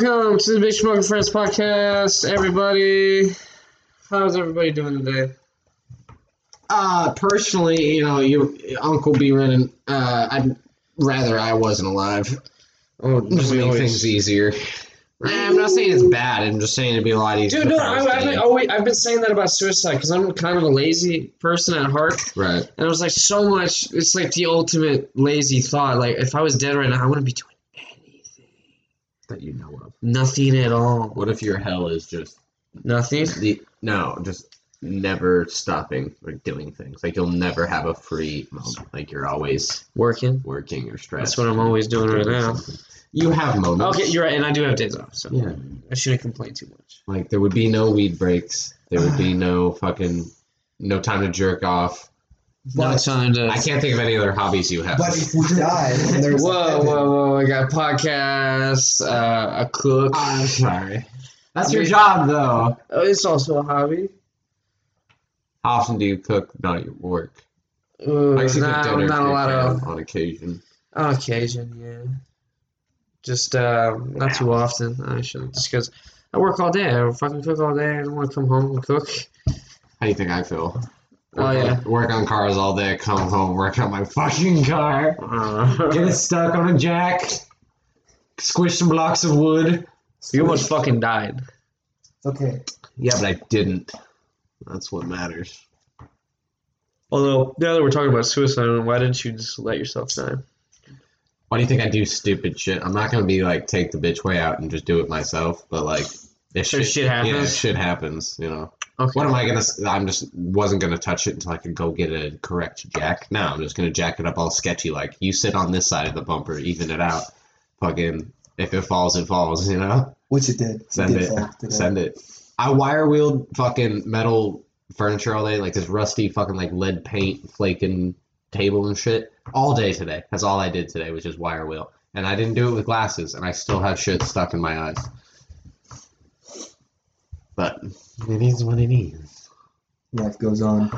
Welcome to the Big Smoking Friends Podcast, everybody. How's everybody doing today? Personally, your Uncle B. Rennan, I'd rather I wasn't alive. Oh, just make things easier. I'm not saying it's bad. I'm just saying it'd be a lot easier. Dude, no, I've been saying that about suicide because I'm kind of a lazy person at heart. Right. And I was like, so much. It's like the ultimate lazy thought. Like, if I was dead right now, I wouldn't be doing anything that you know of. Nothing at all. What if your hell is just nothing? Just never stopping or doing things. Like, you'll never have a free moment. Like, you're always working or stressed. That's what I'm always doing right now. You have moments. Okay, you're right, and I do have days off, so yeah. I shouldn't complain too much. Like, there would be no weed breaks. There would be no time to jerk off. I can't think of any other hobbies you have. But if we die, there's I got podcasts, a cook. I'm sorry. That's your job, though. Oh, it's also a hobby. How often do you cook, not at work? I actually cook dinner on occasion. On occasion, yeah. Just not too often, actually, just because I work all day. I fucking cook all day. I don't want to come home and cook. How do you think I feel? Work on cars all day, come home, work on my fucking car, get it stuck on a jack, squish some blocks of wood. You almost fucking died. Okay. Yeah, but I didn't. That's what matters. Although, now that we're talking about suicide, why didn't you just let yourself die? Why do you think I do stupid shit? I'm not going to be like, take the bitch way out and just do it myself, but like, if shit happens, Okay. What am I going to, I'm just wasn't going to touch it until I could go get a correct jack. No, I'm just going to jack it up all sketchy. Like, you sit on this side of the bumper, even it out. Fucking, if it falls, it falls, Which it did. Send it. I wire wheeled fucking metal furniture all day, like this rusty fucking like lead paint flaking table and shit all day today. That's all I did today, which is wire wheel, and I didn't do it with glasses, and I still have shit stuck in my eyes. But it is what it is. Life goes on.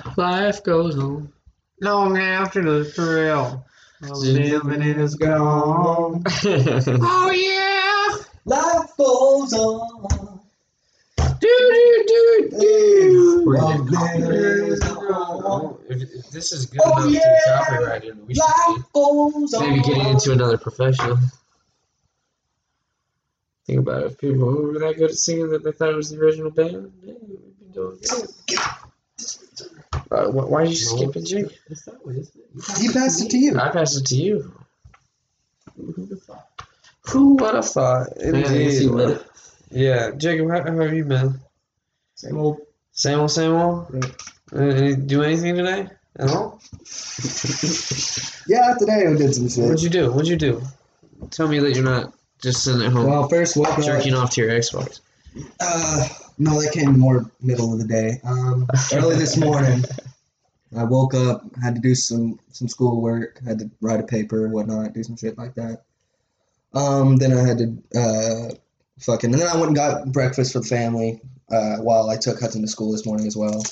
Long after the thrill, living is gone. Oh yeah, life goes on. If this is good enough to be copyrighted, we should maybe get into another profession. Think about it. If people were that good at singing that they thought it was the original band, yeah, we'd be doing good. Why did you skip it, Jake? He passed it to you. I passed it to you. Who would have thought? Who would have thought? Indeed. Yeah, Jacob, how have you been? Same old. Yeah. Do anything today at all? Yeah, today I did some shit. What'd you do? Tell me that you're not just sitting at home. Well, first, jerking off to your Xbox. No, that came more middle of the day. Early this morning, I woke up, had to do some school work, had to write a paper and whatnot, do some shit like that. Then I had to and then I went and got breakfast for the family while I took Hudson to school this morning as well.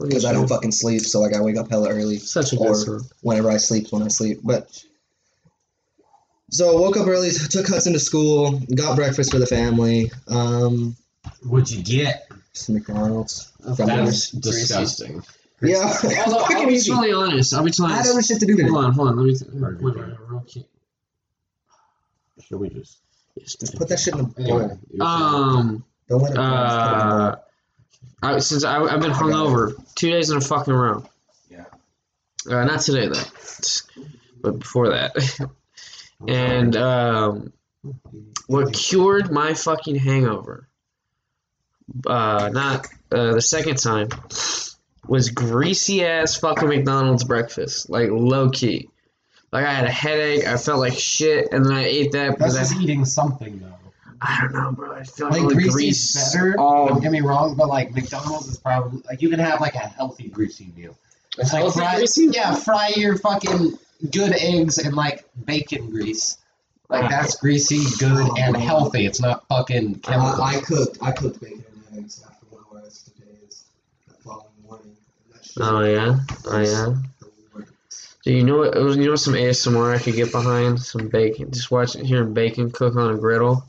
Because I don't fucking sleep, so like I wake up hella early. Such a good story. Whenever I sleep is when I sleep. But so I woke up early, took Hudson to school, got breakfast for the family. What'd you get? Just McDonald's. That's disgusting. Yeah. Although I'll be totally honest. I had other shit to do today. Hold on. Let me. Should we just? Just put that shit in the bowl. Anyway, don't let it I've been hungover 2 days in a fucking row. Yeah. Not today though, but before that. And what cured my fucking hangover? Not the second time was greasy ass fucking McDonald's breakfast, like low key. Like, I had a headache, I felt like shit, and then I ate that. That's just eating something, though. I don't know, bro. I feel like greasy's better, don't get me wrong, but, like, McDonald's is probably, like, you can have, like, a healthy greasy meal. It's like, fry your fucking good eggs and, like, bacon grease. Like, that's greasy, good, and healthy. It's not fucking chemical. I cooked bacon and eggs after 1 hour today is the following morning. Oh, yeah? Dude, you know some ASMR I could get behind? Some bacon. Just hearing bacon cook on a griddle.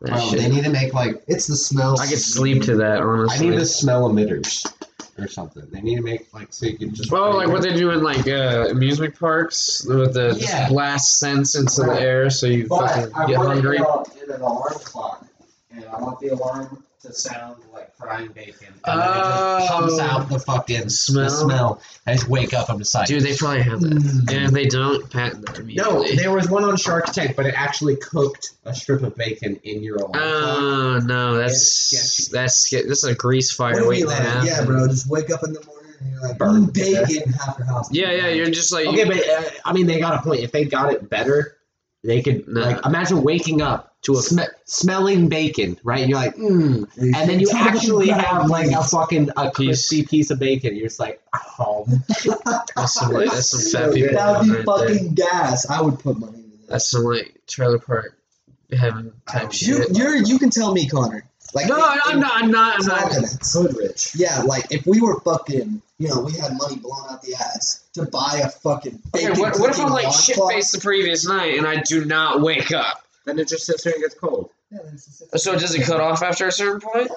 Bro, they need to make, like, it's the smell. I could sleep to that, honestly. I need the smell emitters or something. They need to make, like, so you can just... Well, like what they do in, like, amusement parks with the just blast scents into the air so you fucking get hungry. But I want to get an alarm clock, and I want the alarm to sound like frying bacon. And then it just pumps out the fucking smell. The smell. I just wake up, I'm just like... Dude, they probably have that. And if they don't, patent that immediately. No, there was one on Shark Tank, but it actually cooked a strip of bacon in your alarm clock. Oh, no, that's sketchy. This is a grease fire waiting to happen. Yeah, bro, just wake up in the morning and you're like, burn bacon half your house. Yeah, you're just like... Okay, but, I mean, they got a point. If they got it better, they could, like, imagine waking up to a smelling bacon, right? And you're like, and then you actually have like a fucking crispy piece of bacon. You're just like, oh, that's some fat people. That would be fucking gas. I would put money in that. That's some like trailer park heaven type shit. You can tell me, Connor. Like, no, I'm not. Hood rich. Yeah, like if we were fucking, you know, we had money blown out the ass to buy a fucking bacon. Okay, what if I'm like shit faced the previous night and I do not wake up? Then it just sits there and gets cold. Yeah, so it doesn't cut off after a certain point?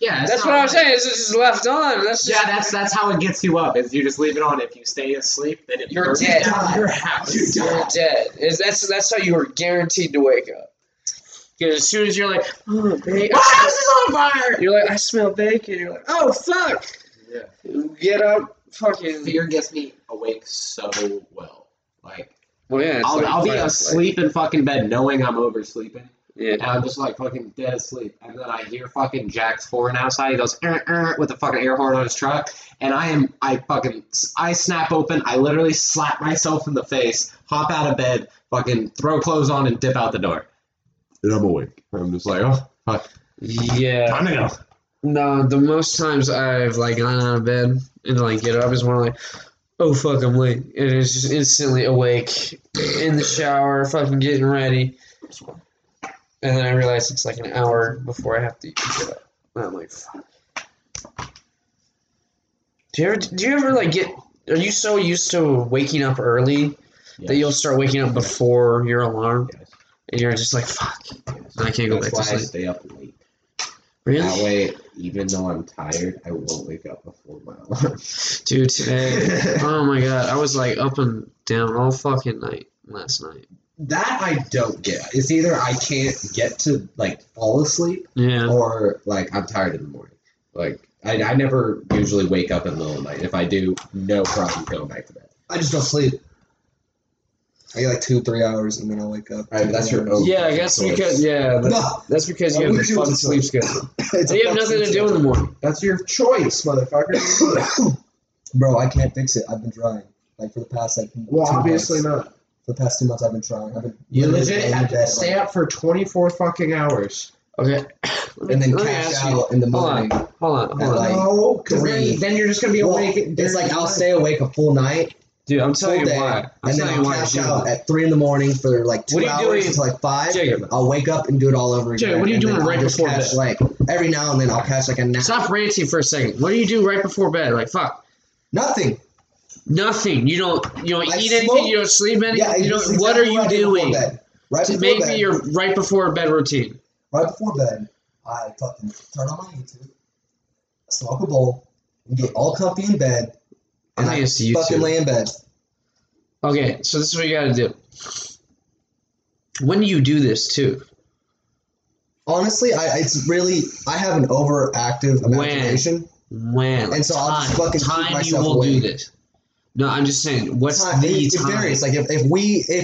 Yeah, that's what I'm saying. It's just left on. That's how it gets you up. Is you just leave it on. If you stay asleep, then it burns down your house. You're dead. That's how you are guaranteed to wake up. Because as soon as you're like, oh, bacon. My house is on fire! You're like, I smell bacon. You're like, oh, fuck! Yeah. You get up, fucking. Fear gets me awake so well. Like, well, yeah, I'll be asleep in fucking bed knowing I'm oversleeping. Yeah. And I'm just like fucking dead asleep. And then I hear fucking Jack's horn outside. He goes with the fucking air horn on his truck. And I snap open. I literally slap myself in the face, hop out of bed, fucking throw clothes on and dip out the door. And I'm awake. I'm just like, oh, fuck. Yeah. Time to go. No, the most times I've like gone out of bed and like get up is when I'm like, oh, fuck, I'm late. And it's just instantly awake, in the shower, fucking getting ready. And then I realize it's like an hour before I have to get up. And I'm like, fuck. Do you ever like get... Are you so used to waking up early that you'll start waking up before your alarm? Yes. And you're just like, fuck. Yes. I can't go back to sleep. That's why I stay up late. Really? That way, even though I'm tired, I won't wake up before my alarm. Dude, today, oh my god, I was like up and down all fucking night last night. That I don't get. It's either I can't get to like fall asleep, or like I'm tired in the morning. Like I never usually wake up in the middle of the night. If I do, no problem going back to bed. I just don't sleep. I get like 2-3 hours and then I wake up. Right, that's your own. Yeah, I guess because that's because you have the fucking sleep schedule. You have nothing to do in the morning. That's your choice, motherfucker. Bro, I can't fix it. I've been trying like for the past like. Well, 2 months. Not. For the past 2 months, I've been trying. You legit have to stay up for 24 fucking hours. Okay. And then cash out in the morning. Hold on. Like, no, because then you're just gonna be awake. It's like I'll stay awake a full night. Dude, I'm telling you why. And then I'll cash out at 3 in the morning for like 2 hours until like 5. Jacob, I'll wake up and do it all over again. Jacob, what are you doing right before bed? Like, every now and then I'll catch like a nap. Stop ranting for a second. What do you do right before bed? Like, fuck. Nothing. You don't eat anything. You don't sleep anything. Yeah, you don't, exactly what are you doing? Make me your right before bed routine. Right before bed, I fucking turn on my YouTube, smoke a bowl, and get all comfy in bed. And I just fucking lay in bed. Okay, so this is what you gotta do. When do you do this too? Honestly, I have an overactive imagination. When? And so I'll just fucking keep myself awake. Do this. No, I'm just saying. What's the time? It varies. Like if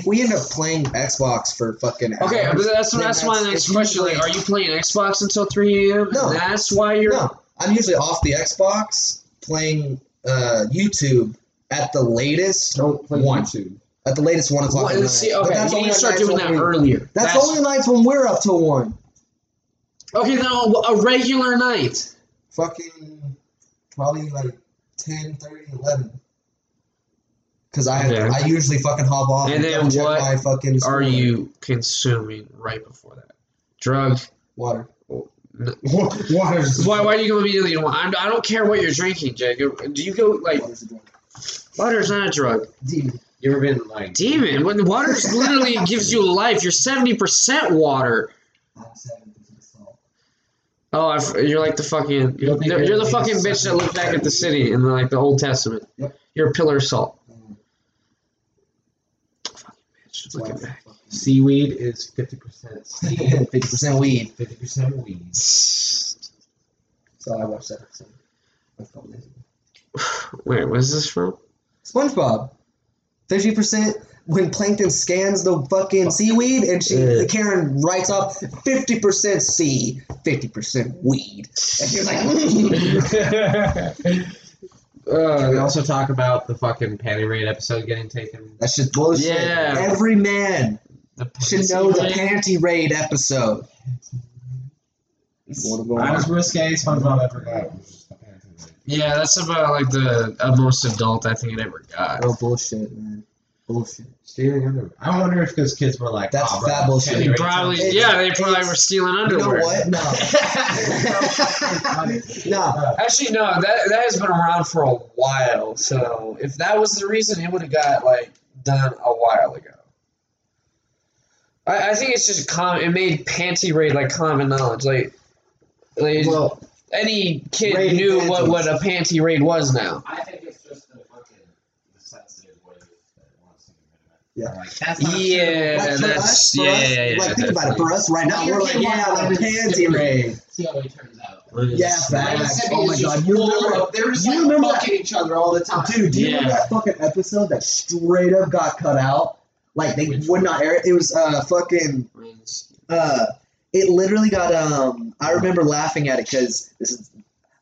we end up playing Xbox for fucking hours, okay, but that's my next question. Like, are you playing Xbox until 3 a.m.? No, that's why you're. No, I'm usually off the Xbox playing. YouTube at the latest. Don't play YouTube. At the latest 1 o'clock. Well, let's see. Okay, you need to start doing that earlier. That's only nights when we're up till 1. Okay, now a regular night. Fucking probably like 10:30, 11. Because I usually fucking hop off and then what my fucking. Are you consuming right before that? Drug. Water. Why are you going to immediately want? I don't care what you're drinking, Jacob. Do you go like? Water's not a drug. Demon. You ever been like? Demon. When water literally gives you life. You're 70% water. Oh, you're like the fucking. You're the fucking bitch that looked back at the city in like the Old Testament. Yep. You're a pillar of salt. Fucking bitch. Looking back. Seaweed is 50% seed, 50% weed, 50% weed. So I watched that episode. That's probably amazing. Wait, where's this from? SpongeBob. 50% when Plankton scans the fucking seaweed and Karen writes off 50% seed, 50% weed. And she was like, Can we also talk about the fucking Panty Raid episode getting taken? That shit bullshit. Yeah. Every man should know the Panty Raid episode. I was risque, SpongeBob I forgot. Yeah, that's about like the most adult I think it ever got. Oh, bullshit, man. Bullshit. Stealing underwear. I wonder if those kids were like, that's fat bullshit. They probably, they probably were stealing underwear. You know what? No. Actually, no. That has been around for a while. So if that was the reason, it would have got like done a while ago. I think it's just common. It made Panty Raid like common knowledge. Well, any kid knew what a Panty Raid was now. I think it's just the fucking sensitive way that wants to get rid of it. Yeah, think about it. For us right now, we're like, Panty Raid. See how it turns out. Yeah, facts. Oh my god, you remember fucking each other all the time, dude. Do you remember that fucking episode that straight up got cut out? Like they would not air it. It was fucking. It literally got I remember laughing at it because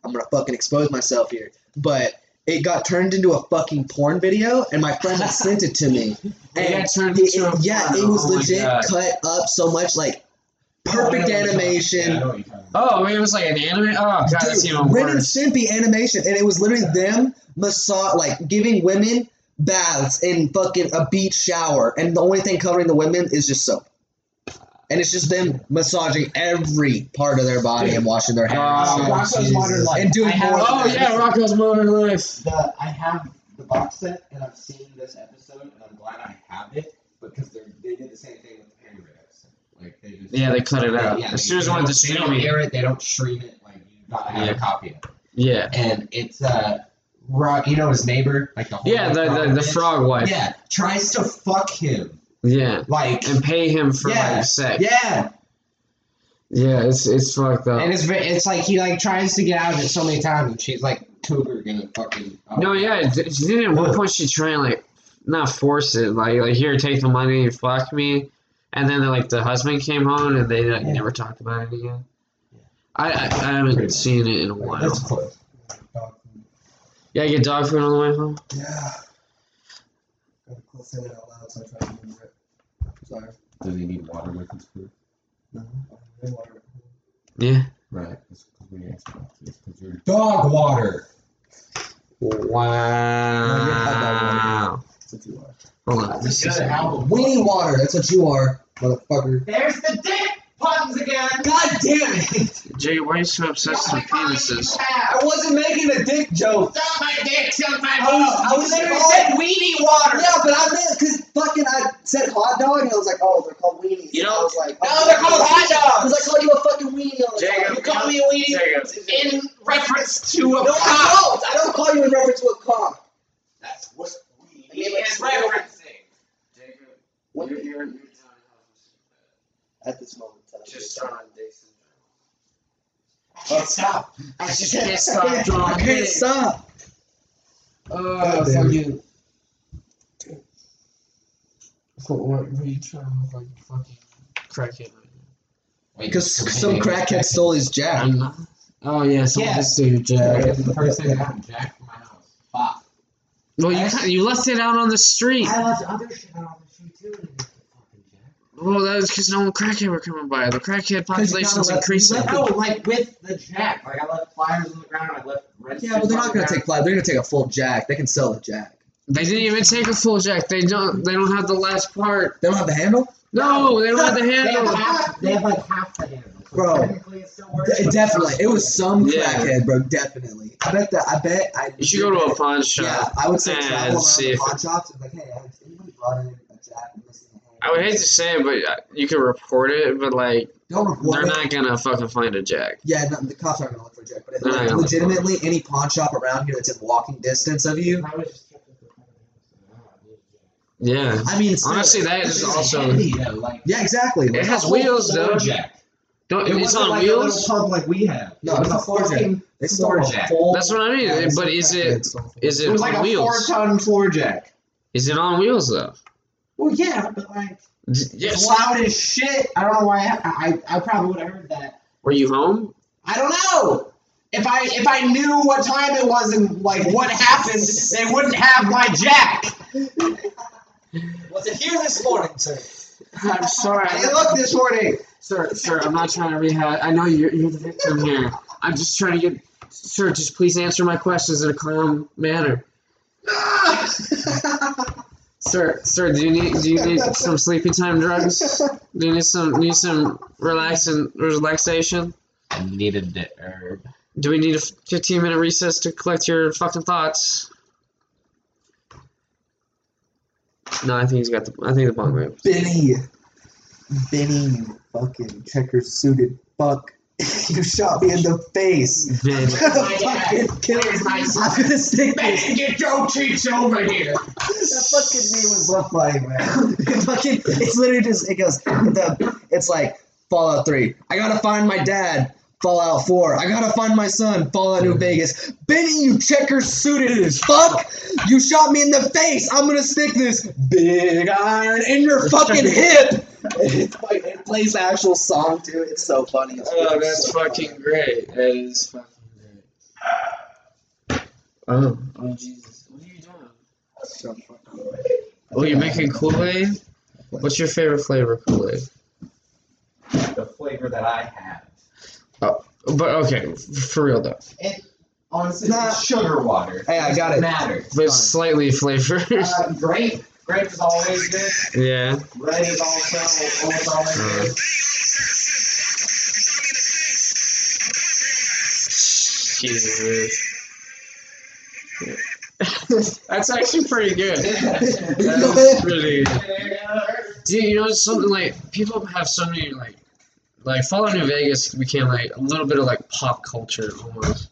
I'm gonna fucking expose myself here, but it got turned into a fucking porn video, and my friend had sent it to me. And it was legit cut up so much, like perfect animation. It was like an anime. Oh god, that's even worse. Ren and Stimpy animation, and it was literally them giving women baths in fucking a beach shower, and the only thing covering the women is just soap. And it's just them massaging every part of their body and washing their hair. Rocko's Modern Life. And doing Rocko's Modern Life. I have the box set, and I've seen this episode, and I'm glad I have it, because they did the same thing with the Panty Raid episode. Like, they just... Yeah, they cut it out. Yeah, as soon as one of the stream it. They don't air it, they don't stream it. Like, you gotta have a copy of it. Yeah. And it's, Rock, you know his neighbor? Like, the whole the frog wife. Yeah, tries to fuck him. Yeah, and pay him for sex. Yeah, it's fucked up. And it's like he tries to get out of it so many times, and she's like, "Cougar, gonna fucking." She didn't. At one point, she tried and not force it. Like here, take the money, fuck me, and then the husband came home and they never talked about it again. Yeah. I haven't seen it in a while. That's close. Yeah, I get dog food on the way home. Yeah. Say that out loud, so I try to remember it. Sorry. Does he need water with his food? No, I don't need water with his food. Yeah. Right. That's because we asked about this. Dog water! Wow. That's what you are. Hold on. This is weenie water. That's what you are, motherfucker. There's the dick puns again! God damn it! Jay, why are you so obsessed with penises? I wasn't making a dick joke. Stop my dick, stop my hose. I was literally said weenie water. Yeah, but I meant because fucking I said hot dog and I was like, they're called weenies. You know, I was like, no, they're called hot dogs. Because I called you a fucking weenie. Jacob, you call me a weenie in reference to a cock. No, I don't call you in reference to a cock. That's what weenie is referencing. Jacob, you're at this moment. Just on Jason. Stop! I just can't stop drawing. I can't stop. Oh, fuck you. What are you trying to fucking crackhead? Because some crackhead stole his jack. Oh yeah, someone just stole your jack. It's the first thing that happened. Jack from my house. Fuck. Well, you left it out on the street. I left other shit out on the street too. Well, that was because no more crackhead were coming by. The crackhead population's increasing. With the jack. I left flyers on the ground. I left red. Yeah, well, they're not going to take flyers. They're going to take a full jack. They can sell the jack. They didn't even take a full jack. They don't have the last part. They don't have the handle? No, they don't have the handle. They have half the handle. Bro, definitely. It was some crackhead, bro. Definitely. I bet. You should go to a pawn shop. Yeah, I would say travel around the pawn shops and hey, has anybody brought in a jack? I would hate to say it, but you can report it, but They're not gonna fucking find a jack. Yeah, no, the cops aren't gonna look for a jack. But if like, legitimately any pawn shop around here that's in walking distance of you. Yeah. I mean, it's honestly, that is also. Yeah, exactly. Like, it has wheels though. Jack. Don't, it it's on like wheels. A pump like we have. No, it's a floor jack. It's floor jack. That's what I mean. Yeah, but is it on like wheels? It's like a 4-ton floor jack. Is it on wheels though? Well, yeah, but like. Yes. Loud as shit. I don't know why I probably would have heard that. Were you home? I don't know. If I knew what time it was and like what happened, they wouldn't have my jack. Was it here this morning, sir? I'm sorry. I didn't look this morning, sir. I'm not trying to rehash. I know you're the victim here. I'm just trying to get, sir. Just please answer my questions in a calm manner. Sir, do you need some sleepy time drugs? Do you need some relaxation? I needed the herb. Do we need a 15-minute recess to collect your fucking thoughts? No, I think the bong moved. Benny, you fucking checker-suited fuck. You shot me in the face. I'm gonna fucking kill you. I'm gonna stick this. Get your cheeks over here. That fucking meme was so funny, man. It's literally just, it goes, it's like, Fallout 3. I gotta find my dad. Fallout 4. I gotta find my son. Fallout New Vegas. Benny, you checker-suited as fuck. You shot me in the face. I'm gonna stick this big iron in your fucking hip. It plays the actual song too. It's so funny. Oh, that's so fucking funny. Great. That is fucking great. Oh Jesus! What are you doing? So fucking great. Oh, you're making Kool-Aid. What's your favorite flavor Kool-Aid? The flavor that I have. Oh, but okay, for real though. It honestly, it's sugar water. Hey, I got it. Matter. But it's slightly flavored. Grape. Grape is always good. Yeah. Red is always good. Jesus. Yeah. That's actually pretty good. That's pretty good. Dude, you know, it's something like, people have so many, like Fallout New Vegas became, like, a little bit of, like, pop culture almost.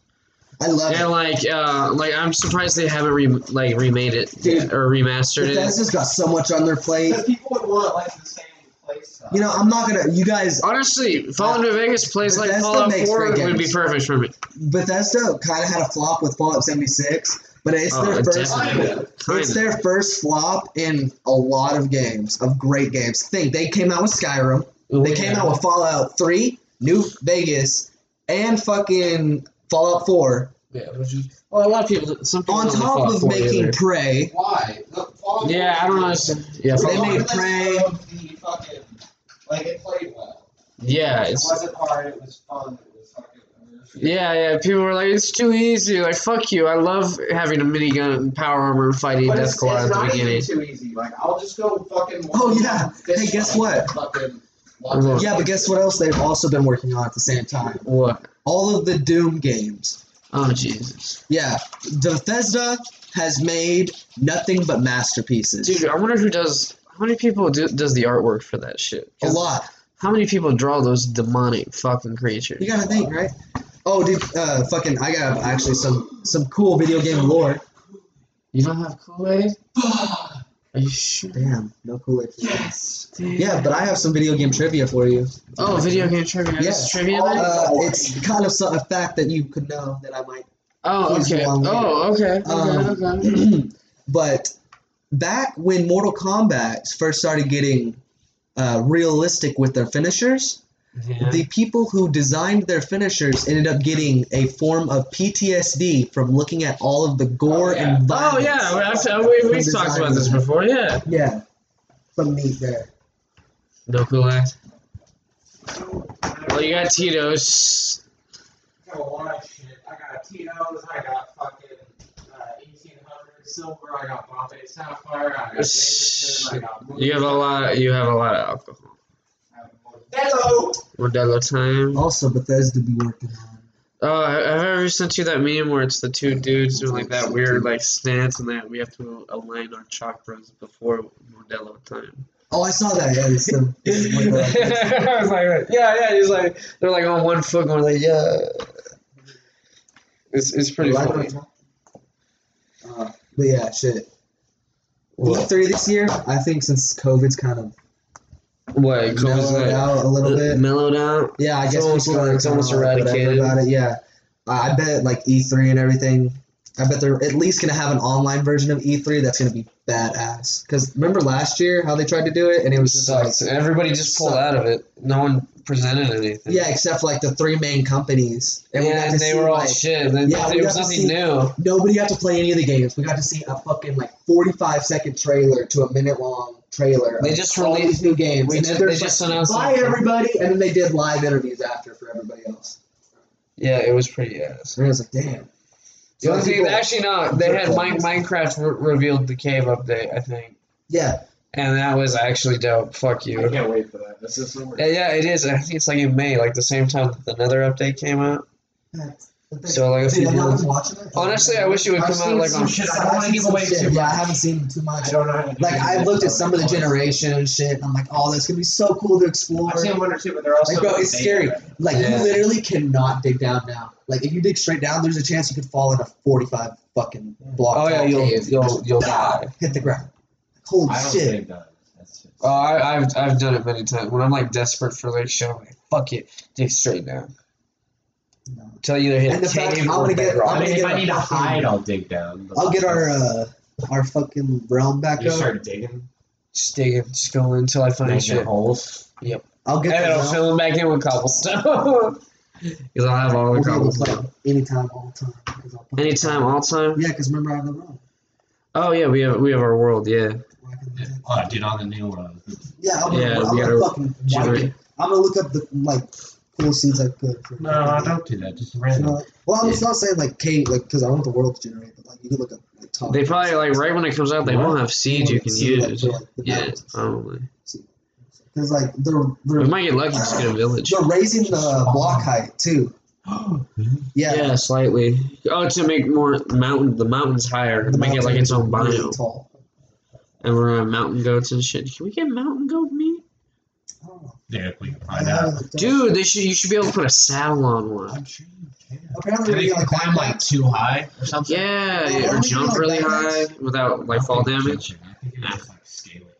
I love it. And like I'm surprised they haven't remade it. Dude, or remastered it. Bethesda's got so much on their plate. But people would want like the same place. Though. You know, I'm not gonna. You guys. Honestly, Fallout New Vegas plays Bethesda like Fallout 4 would be perfect for me. Bethesda kind of had a flop with Fallout 76. But it's their first. It's their first flop in a lot of games, of great games. Think they came out with Skyrim. Ooh, they came out with Fallout 3, New Vegas, and fucking Fallout 4. Yeah, which is, well, a lot of people. Some people on top of making Prey. Why? Yeah, I don't know. Yeah, they made Prey. Fucking, like it played well. Yeah, it wasn't hard. It was fun. It was fucking. Yeah. People were like, "It's too easy." Like, fuck you. I love having a minigun and power armor and fighting Deathclaw at the beginning. It's not too easy. Like, I'll just go fucking. Oh yeah. Hey, guess what? Yeah, but guess what else they've also been working on at the same time? What? All of the Doom games. Oh, Jesus. Yeah. Bethesda has made nothing but masterpieces. Dude, I wonder who does... How many people does the artwork for that shit? A lot. How many people draw those demonic fucking creatures? You gotta think, right? Oh, dude, fucking... I got actually some cool video game lore. You don't have Kool-Aid? Are you sure? Damn, no Kool-Aid. Yes. Damn. Yeah, but I have some video game trivia for you. Oh, video game trivia. Yes. Trivia then? It's kind of a fact that you could know that I might. Oh, okay. Okay. But back when Mortal Kombat first started getting realistic with their finishers, the people who designed their finishers ended up getting a form of PTSD from looking at all of the gore and violence. Oh, yeah. We've talked about this before, yeah. Yeah. Some meat there. No cool ass. Well, you got Tito's. I got a lot of shit. I got Tito's. I got fucking 1800 silver. I got Bombay Sapphire. I got Davidson. I got Moody. You have a lot of alcohol. Hello. Modelo time. Also, Bethesda be working on. Oh, have I ever sent you that meme where it's the two dudes doing like that weird like stance and that we have to align our chakras before Modelo time? Oh, I saw that. Yeah, it's like, I was like, yeah. He's like, they're like on one foot going like, yeah. It's pretty funny. But yeah, shit. Week 3 this year, I think since COVID's kind of mellowed out a little bit. Mellowed out. Yeah, I guess it's almost eradicated. About it, yeah. I bet like E3 and everything. I bet they're at least gonna have an online version of E3 that's gonna be badass. Because remember last year how they tried to do it and it was just sucks. Like everybody just pulled out of it. No one presented anything. Yeah, except for like the 3 main companies. And they were all like, shit. Yeah, there was nothing new. Nobody got to play any of the games. We got to see a fucking like 45-second trailer to a minute long trailer. They just released all these new games. They just announced. Bye everybody, and then they did live interviews after for everybody else. Yeah, it was pretty ass. And I was like, damn. Actually, no. They had Minecraft revealed the cave update, I think. Yeah. And that was actually dope. Fuck you. I can't wait for that. That's this summer. Yeah, it is. I think it's like in May, like the same time that the Nether update came out. So like a few months. Honestly, I wish it would come out like on. I don't want to give away too much. Yeah, I haven't seen too much. I don't know how to do like I looked at some of the generation and shit, and I'm like, oh, that's gonna be so cool to explore. I've seen one or two, but they're also like, bro, it's scary. Like you literally cannot dig down now. Like if you dig straight down, there's a chance you could fall in a 45 fucking block. Oh yeah, you'll die. Hit the ground. Holy shit. Oh, I've done it many times. When I'm like desperate for like shit, I'm like, fuck it, dig straight down. No. Tell you they're hitting the cave or bedrock. If I need to hide, I'll dig down. I'll get our fucking realm back up. Just start digging. Just digging. Just going until I find shit. Holes. Yep. I'll fill them back in with cobblestone. Because I'll have all the cobblestone. Anytime, all time. Anytime, all time? Yeah, because remember I have the realm. Oh, yeah, we have our world, yeah. Oh, dude, on the new world. Yeah, I'm going to look up the, like... cool seeds I could. For I don't do that. Just random. I'm not saying like Kate, like because I want the world to generate, but like you can look up like top. They probably like right when it comes out, they won't have seeds you can use. Like, probably. Because like they're we might get lucky to get a village. They're raising the block height too. Yeah, slightly. Oh, to make more the mountains higher, to make it like its own biome. Tall. And we're gonna have mountain goats and shit. Can we get mountain goat meat? Yeah, we can find out. Dude, you should be able to put a saddle on one. I'm sure you can. Apparently, you can climb like too high or something. Yeah, or jump really high without like fall damage. I think you just like scale it.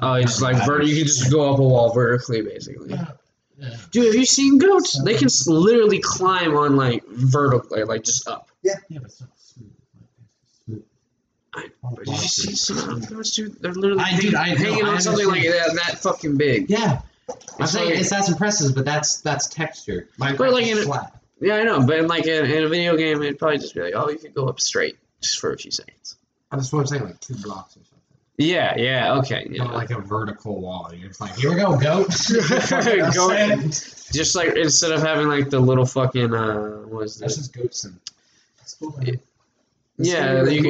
Oh, it's like you can just go up a wall vertically, basically. Yeah. Dude, have you seen goats? They can literally climb on like vertically, like just up. Yeah, but it's not smooth. Did you see some of those, dude? They're literally hanging on something like that fucking big. Yeah. I'm saying it's not impressive, but that's texture. But like in flat. Yeah, I know. But in a video game, it'd probably just be like, oh, you could go up straight just for a few seconds. That's what I'm saying, like 2 blocks or something. Yeah, okay. Yeah. Like a vertical wall. You're just like, here we go, goat. Go in. Just like instead of having like the little fucking, what is this? That's just goats and... That's cool, man. Yeah, you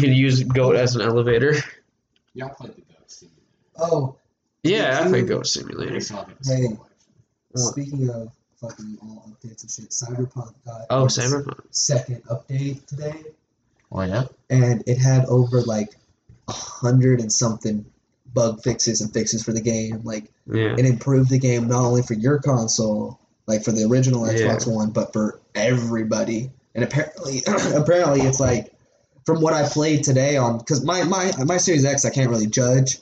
can use goat as an elevator. Y'all played the Goat Simulator. Oh. Yeah, I played Goat Simulator. Hey, speaking of fucking all updates and shit, Cyberpunk got its 2nd update today. Oh, yeah? And it had over, like, 100 and something bug fixes and fixes for the game. Like, it improved the game not only for your console, like for the original Xbox One, but for everybody. And apparently, it's like, from what I played today on, because my Series X, I can't really judge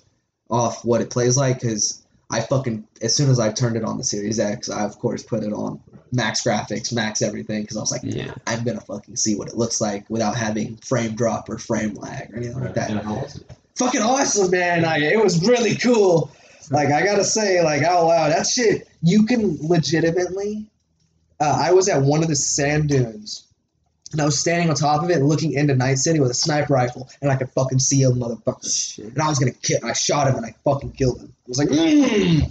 off what it plays like, because as soon as I turned it on the Series X, I, of course, put it on max graphics, max everything, because I was like, I'm going to fucking see what it looks like without having frame drop or frame lag or anything like that. Awesome. Fucking awesome, man. It was really cool. Like, I got to say, like, oh, wow, that shit, you can legitimately, I was at one of the sand dunes. And I was standing on top of it and looking into Night City with a sniper rifle, and I could fucking see a motherfucker. Shit. And I was going to kill him. I shot him, and I fucking killed him. I was like, Hey,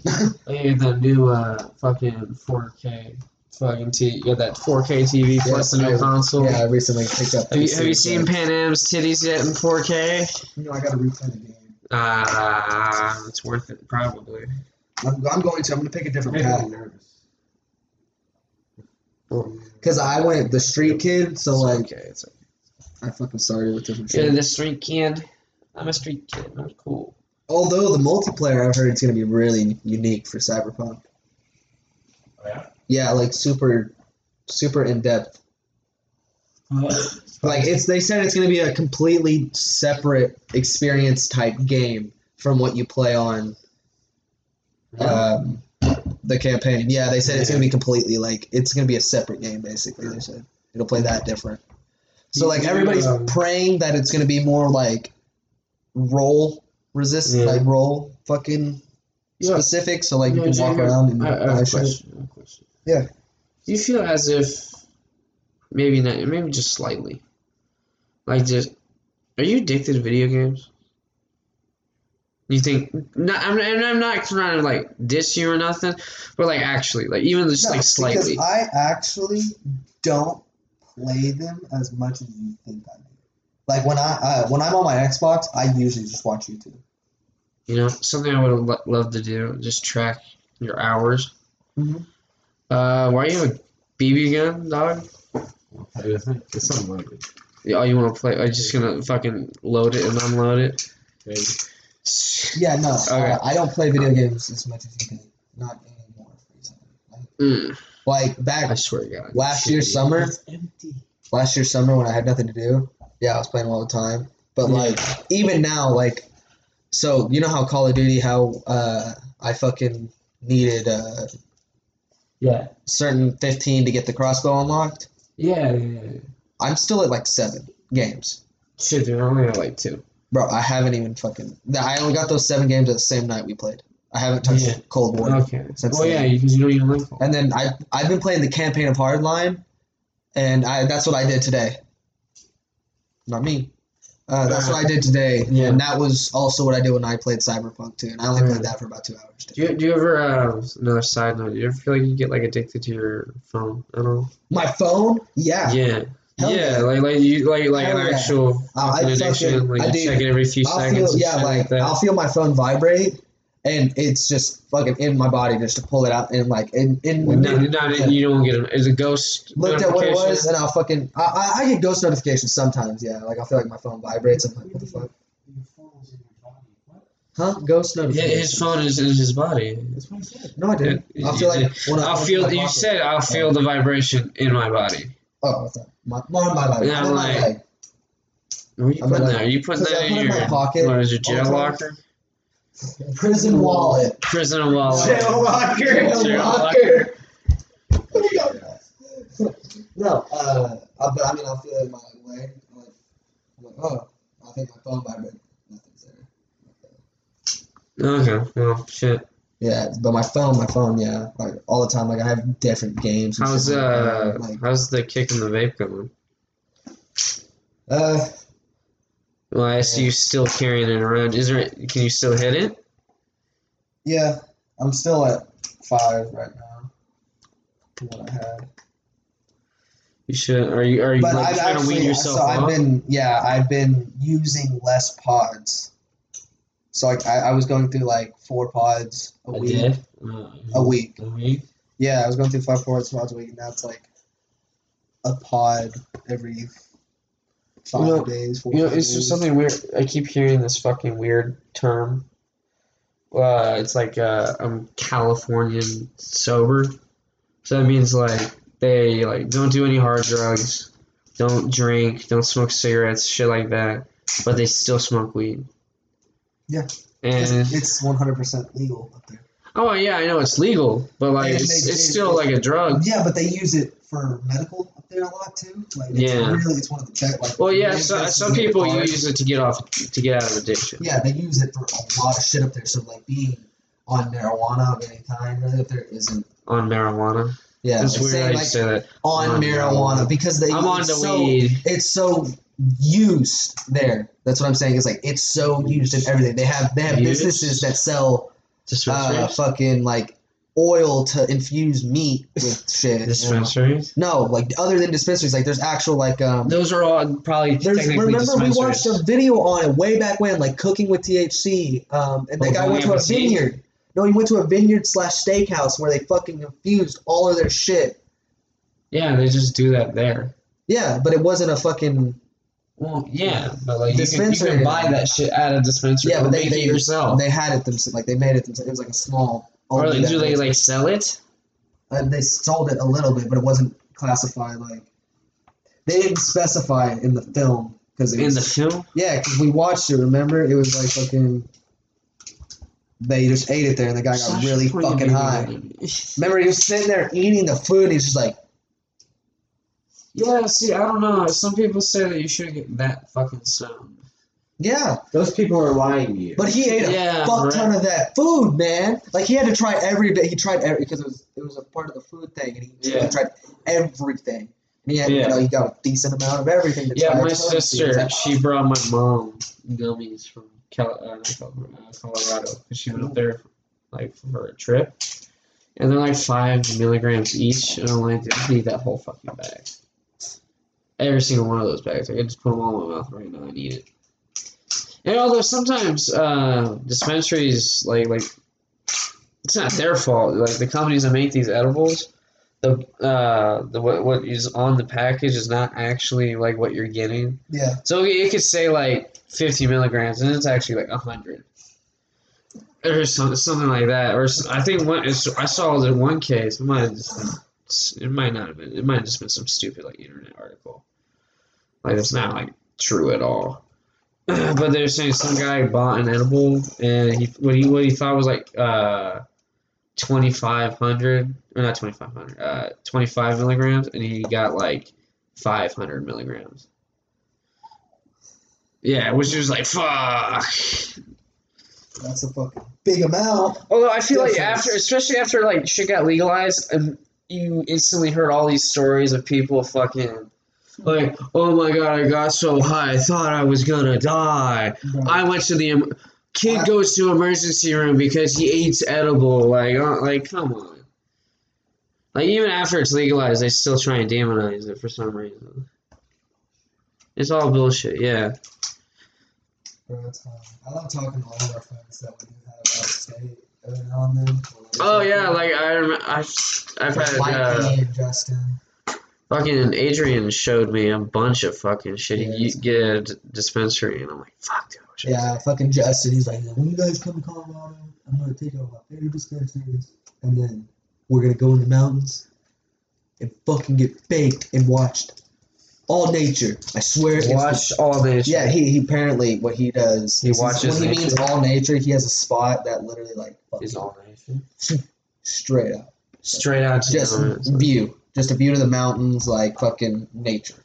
the new fucking 4K fucking TV. You got that 4K TV plus the new console. Yeah, I recently picked up that. Have you seen Pan Am's titties yet in 4K? You know, I got to replay the game. It's worth it, probably. I'm going to pick a different pattern. Nervous. Because I went the street kid, so like it's okay. I fucking started with different shit. Yeah, the street kid. I'm a street kid. I'm cool. Although the multiplayer, I've heard it's going to be really unique for Cyberpunk. Oh, yeah? Yeah, like super in-depth. Like they said it's going to be a completely separate experience type game from what you play on the campaign. Yeah, they said it's going to be completely it's going to be a separate game basically. They said it'll play that different. So like everybody's praying that it's going to be more like role resistant, like role fucking specific. So like you can walk around and I have a question. Yeah. Do you feel as if maybe not. Maybe just slightly. Are you addicted to video games? You think? I'm not trying to diss you or nothing, but slightly. Because I actually don't play them as much as you think I do. Like when I'm on my Xbox, I usually just watch YouTube. You know, something I would have loved to do, just track your hours. Mm-hmm. Why do you have a BB gun, dog? It's unloaded. Oh, you want to play? I'm just going to fucking load it and unload it. Okay. Yeah, no. Okay. I don't play video games as much as you can. Not anymore. Back, I swear to God, last year's summer when I had nothing to do, yeah, I was playing all the time. But, even now, so, you know how Call of Duty, I fucking needed certain 15 to get the crossbow unlocked? Yeah. I'm still at 7 games. Shit, dude, I'm only at 2. Bro, I haven't even I only got those 7 games at the same night we played. I haven't touched Cold War. Okay. Since because you don't even like Cold War. And then I've been playing the campaign of Hardline, and that's what I did today. Not me. That's what I did today, and that was also what I did when I played Cyberpunk too, and I only played that for about 2 hours. Do you ever, another side note, do you ever feel you get addicted to your phone at all? My phone? Yeah. Yeah. Hell yeah. Actual addiction, check it every few seconds. I'll feel my phone vibrate, and it's just fucking in my body just to pull it out, and you don't get it. It's a ghost looked at what it was, and I'll fucking I get ghost notifications sometimes. Yeah, I feel like my phone vibrates. I'm like, what the fuck? Your phone is in your body. What? Huh? Ghost notifications. Yeah, his phone is in his body. That's what I said. No, I didn't. You said I'll feel the vibration in my body. Oh, what's that? My body. Yeah, what are you putting there? You putting that in your pocket? What is your jail locker? Prison wallet. Prison wallet. Jail locker. Jail locker. No, but I mean, I'll feel it in my way. I'm like, oh, I think my phone vibrated. Nothing's there. Okay. Oh shit. Yeah, but my phone, yeah, all the time. I have different games. And how's the kick in the vape going? Well, I see you still carrying it around. Can you still hit it? Yeah, I'm still at 5 right now. What I had. You should. Are you trying to wean yourself off? I've been using less pods. So I was going through 4 pods a week. A week. Yeah, I was going through 5 pods a week, and that's a pod every 5 days, 4 days. It's just something weird. I keep hearing this fucking weird term. It's I'm Californian sober. So that means they don't do any hard drugs, don't drink, don't smoke cigarettes, shit like that. But they still smoke weed. Yeah. And it's 100% legal up there. Oh yeah, I know it's legal, but it's still a drug. Yeah, but they use it for medical up there a lot too. It's one of the best. Some people use it to get out of addiction. Yeah, they use it for a lot of shit up there. So being on marijuana of any kind, really up there isn't on marijuana. Yeah, it's weird how you say that. On marijuana because they. I'm on the weed. It's so used there. That's what I'm saying. It's it's so used in everything. They have businesses that sell fucking oil to infuse meat with shit. Dispensaries? You know? No, other than dispensaries, there's actual those are all probably technically dispensaries. We watched a video on it way back when, cooking with THC. And that guy went to a vineyard. No, he went to a vineyard/steakhouse where they fucking infused all of their shit. Yeah, they just do that there. Yeah, but it wasn't a fucking Well, yeah, but like you can buy that shit at a dispensary. Yeah, but they make it yourself. They had it themselves. Like they made it themselves. It was like a small. Or like, do they like sell it? They sold it a little bit, but it wasn't classified like. They didn't specify in the film. Yeah, because we watched it, remember? It was like fucking... They just ate it there, and the guy got really fucking high. Remember, he was sitting there eating the food, and he was just like... Yeah, see, I don't know. Some people say that you shouldn't get that fucking stoned. Yeah. Those people are lying to you. But he ate a fuck ton of that food, man. Like, he had to try every bit. He tried every... Because it was a part of the food thing, and he tried everything. Yeah, you know, you got a decent amount of everything. My sister, she brought my mom gummies from Colorado because she went up there for a trip, and they're like 5 milligrams each, and I'm like, dude, I need that whole fucking bag. Every single one of those bags, I can just put them all in my mouth right now and eat it. And although sometimes dispensaries like it's not their fault, like the companies that make these edibles. The what is on the package is not actually like what you're getting. Yeah. So it could say like 50 milligrams, and it's actually like 100, or something like that. Or I think I saw in one case. It might have just been some stupid like internet article. Like it's not like true at all. But they're saying some guy bought an edible, and what he thought was like 2,500, or not 2,500, 25 milligrams, and he got like 500 milligrams. Yeah, which is like, fuck. That's a fucking big amount. Although I feel like especially after like shit got legalized, and you instantly heard all these stories of people fucking like, oh my God, I got so high, I thought I was gonna die. Right. I went to the... Kid goes to emergency room because he eats edible. Like, come on. Like, even after it's legalized, they still try and demonize it for some reason. It's all bullshit, yeah. I love talking to all of our friends that we have out of state every now and then. Oh yeah, like I've had. Justin. Fucking Adrian showed me a bunch of fucking shit. You get a dispensary, and I'm like, fuck, dude. Yeah, fucking Justin. He's like, when you guys come to Colorado, I'm going to take over my favorite dispensaries, and then we're going to go in the mountains and fucking get baked and watched all nature. I swear. Watched all nature. Yeah, he apparently, what he does. He watches when he means all nature, he has a spot that literally, like, fucking. Is all nature? Straight up. Straight out to the view. Just a view to the mountains, like fucking nature.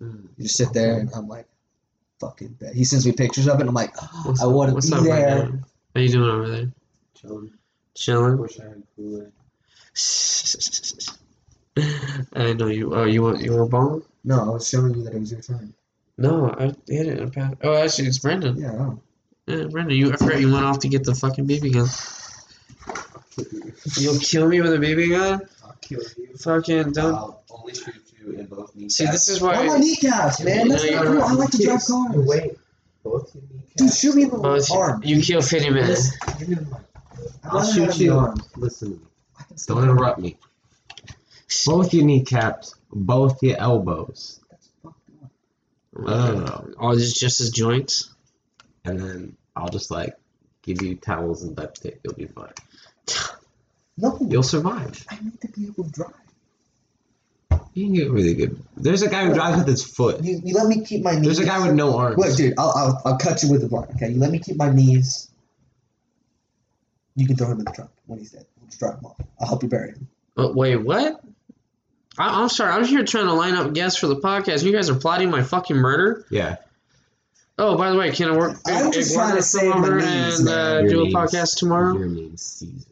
You just sit there, and I'm like, fucking bad. He sends me pictures of it, and I'm like, I want to be there. Right now? What are you doing over there? Chilling. Wish I had Kool Aid. I know you. Oh, you want a bong? No, I was showing you that it was your turn. No, I hit it in a path. Oh, actually, it's Brendan. Yeah. Brendan, I forgot you went off to get the fucking BB gun. You'll kill me with a BB gun. Kill you. Fucking don't. I'll only shoot you in both kneecaps. See, this is why. Why my kneecaps, man? That's not cool. I like to drive cars. Wait, both your kneecaps. Dude, shoot me in the arm. You kill 50 men. I'll shoot you in the arm. Listen to me. Don't interrupt me. Both your kneecaps, both your elbows. That's fucked up. All just his joints. And then I'll just like give you towels and duct tape. You'll be fine. No. You'll survive. I need to be able to drive. You can get really good. There's a guy who drives with his foot. You let me keep my knees. There's a guy with no arms. Look, dude, I'll cut you with a block, okay? You let me keep my knees. You can throw him in the trunk when he's dead. We'll just drop him off. I'll help you bury him. Wait, what? I'm sorry. I'm here trying to line up guests for the podcast. You guys are plotting my fucking murder? Yeah. Oh, by the way, can I work? I'm just trying to save my knees, and do a podcast tomorrow? Your name's Caesar.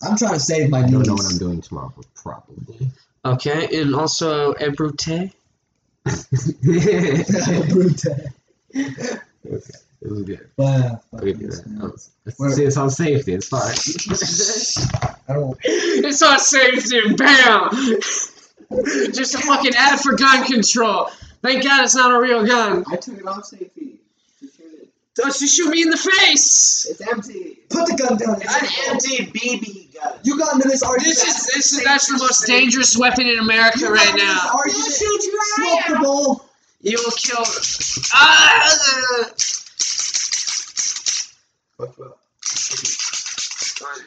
I'm trying to save my knees. I don't know what I'm doing tomorrow, probably. Okay, and also Ebrute. Ebrute. Okay, it was good. Wow. We can do that. See, it's on safety. It's fine. I don't. It's on safety. Bam! Just a fucking ad for gun control. Thank God it's not a real gun. I took it off safety. Don't you shoot me in the face! It's empty. Put the gun down. It's an empty BB gun. You got into this argument. That's the most dangerous weapon in America right now. Don't shoot you. Smoke the ball. You will kill. Ah! Fuck well.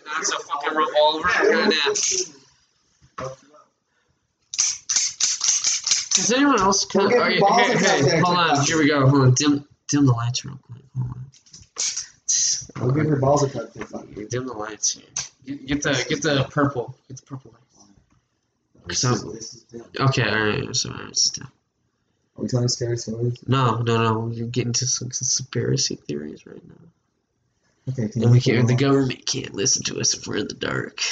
That's a fucking revolver. Goddamn. Does anyone else kill? Okay, hey, hold on. Here we go. Hold on. Dim the lights real quick. Hold on. We'll give your balls a cut. Dim the lights here. Get the purple. Get the purple lights. Okay, alright, sorry, it's down. Are we telling scary stories? No. You're getting to some conspiracy theories right now. Okay, the government can't listen to us if we're in the dark.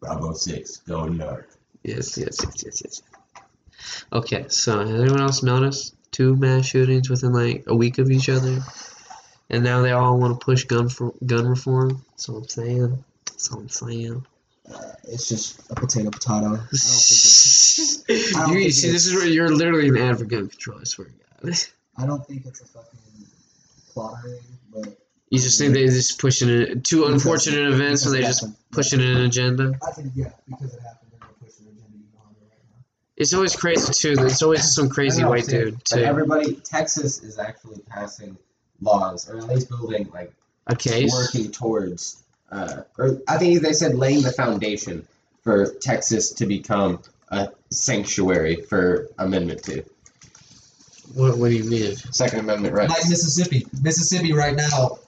Bravo 6, go dark. Yes. Okay, so has anyone else noticed 2 mass shootings within like a week of each other? And now they all want to push gun reform. That's what I'm saying. It's just a potato. I don't think it's... this is where you're literally an ad for gun control, I swear to God. I don't think it's a fucking plottery, but... You just think they're just pushing it... Two unfortunate events, so they're just pushing an agenda? I think, yeah, because it happened, they're going to push an agenda even harder right now. It's always crazy, too. It's always some crazy white dude, too. Like everybody... Texas is actually passing... laws, or at least building, like, a case working towards, or I think they said laying the foundation for Texas to become a sanctuary for Amendment 2. What do you mean? Second Amendment rights. Like Mississippi right now.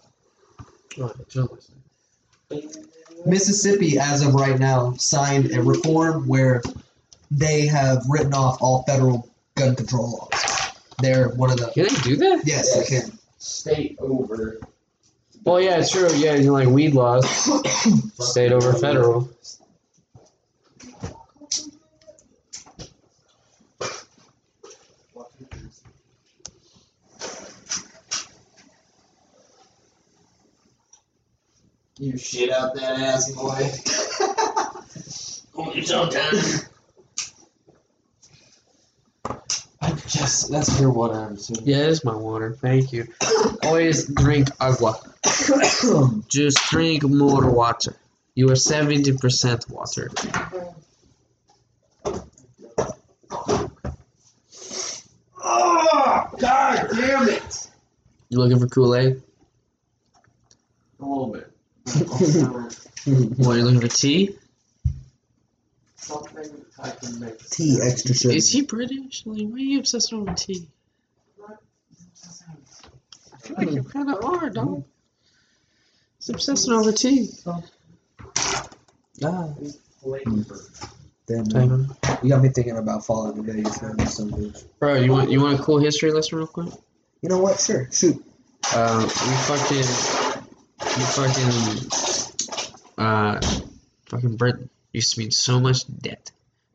Mississippi, as of right now, signed a reform where they have written off all federal gun control laws. They're one of the... Can they do that? Yes, they can. State over. Well, yeah, it's true. Yeah, you know, like weed laws. State over federal. You shit out that ass, boy. Hold yourself down. Yes, that's your water, I'm assuming. Yeah, it's my water. Thank you. Always drink agua. Just drink more water. You are 70% water. Oh, God damn it! You looking for Kool-Aid? A little bit. What, you looking for tea? Something I can make. Tea, extra sugar. Is he British? Like, why are you obsessed over tea? I feel like you kind of are, dog. He's obsessed over tea. Ah. Damn. You got me thinking about Fallout today. Bro, you want a cool history lesson real quick? You know what? Sure. Shoot. Fucking Britain. Used to mean so much debt.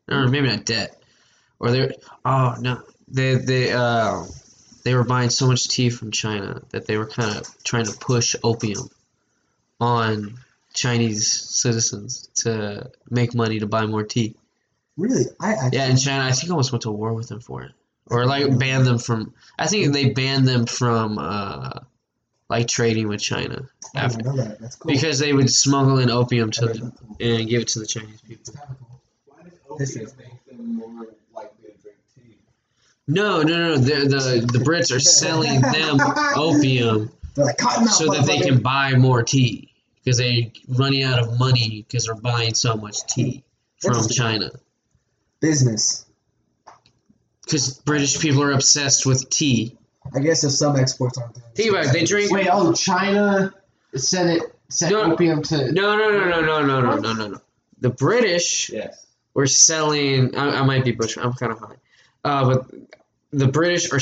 No, maybe not debt. Or they were, oh no, they were buying so much tea from China that they were kind of trying to push opium on Chinese citizens to make money to buy more tea. Really? Yeah, and China, I think, almost went to war with them for it, or like banned them from. I think they banned them from like trading with China. After, I know that. That's cool. Because they would smuggle in opium to and give it to the Chinese people. Why does opium make them more likely to drink tea? No. The Brits are selling them opium so that they can buy more tea because they're running out of money because they're buying so much tea from China. Business. Because British people are obsessed with tea. I guess if some exports aren't there. Think about it, they drink... Wait, oh, China sent opium to... No. The British were selling... I might be butchering, I'm kind of high. But the British are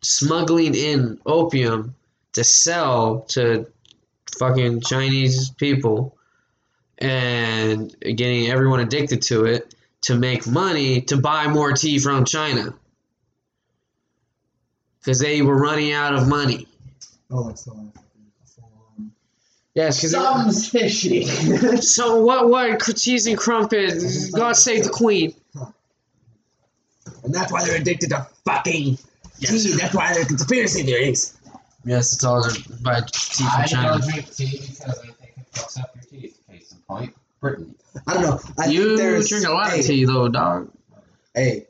smuggling in opium to sell to fucking Chinese people and getting everyone addicted to it to make money to buy more tea from China. Because they were running out of money. Oh, that's so nice. Yes, because something's fishy. So what? Cheese and crumpet. God save the queen. And that's why they're addicted to fucking tea. That's why they're conspiracy theories. Yes, it's all by tea from China. I don't drink tea because I think it fucks up your teeth. Case in point, Britain. I don't know. You drink a lot of tea, though, dog. Hey.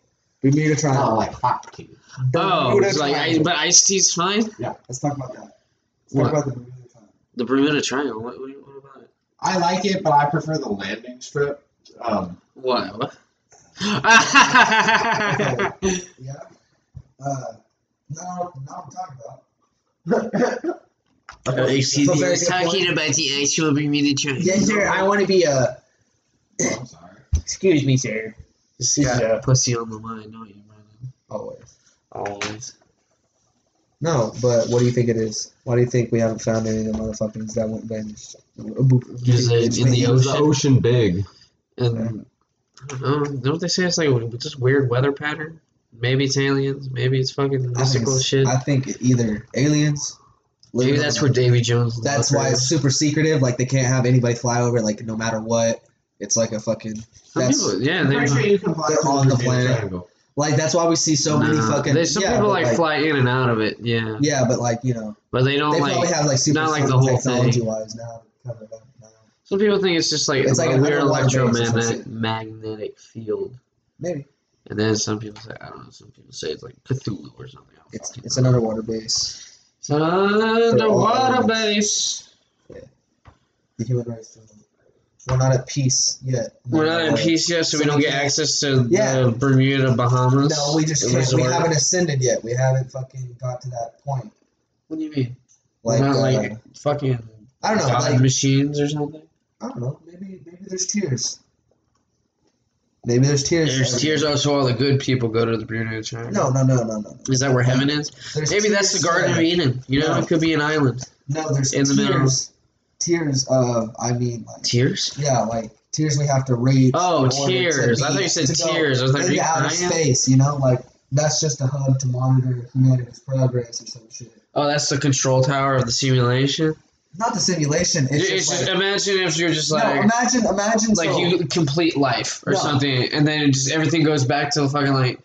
We made it sound like hockey. Oh, it's like but Ice-T's fine? Yeah, let's talk about that. Let's talk about the Bermuda Triangle. The Bermuda Triangle? What about it? I like it, but I prefer the landing strip. What? Yeah. No, not what I'm talking about. He's talking about the actual Bermuda Triangle. Yes, sir. I want to be a. Oh, I'm sorry. Excuse me, sir. This is a pussy on the line, don't you, man? Always. No, but what do you think it is? Why do you think we haven't found any of the motherfuckers that went vanished? Because in the ocean. The ocean big. And don't they say it's like just weird weather pattern? Maybe it's aliens. Maybe it's fucking mystical shit. I think either aliens. Maybe that's where Davy Jones. That's why it's super secretive. Like they can't have anybody fly over. Like no matter what, it's like a fucking. They're on the planet. Like that's why we see so many fucking. There's some people like fly in and out of it. Yeah. Yeah, but like you know. But they don't like. They probably have like super not like the whole technology wise now. Some people think it's just like it's a weird electromagnetic field. Maybe. And then some people say I don't know. Some people say it's like Cthulhu or something. It's an underwater base. It's an underwater base. Yeah. The human rights doesn't. We're not at peace yet. So we don't get access to the Bermuda Bahamas. No, we just can't. We haven't ascended yet. We haven't fucking got to that point. What do you mean? Like, not like fucking. I don't know. Like, machines or something. I don't know. Maybe there's tears. Maybe there's tears. There's tears also all the good people go to the Bermuda Triangle. No. Is that where heaven is? Maybe that's the Garden of Eden. You know, it could be an island. No, there's in the middle. Tears of, I mean, like... Tears? Yeah, like, tears we have to reach. Oh, tears. I thought you said tears. I was like, outer space, you know? Like, that's just a hub to monitor humanity's progress or some shit. Oh, that's the control tower of the simulation? Not the simulation. It's just imagine if you're just like imagine like you complete life or something, and then just everything goes back to the fucking like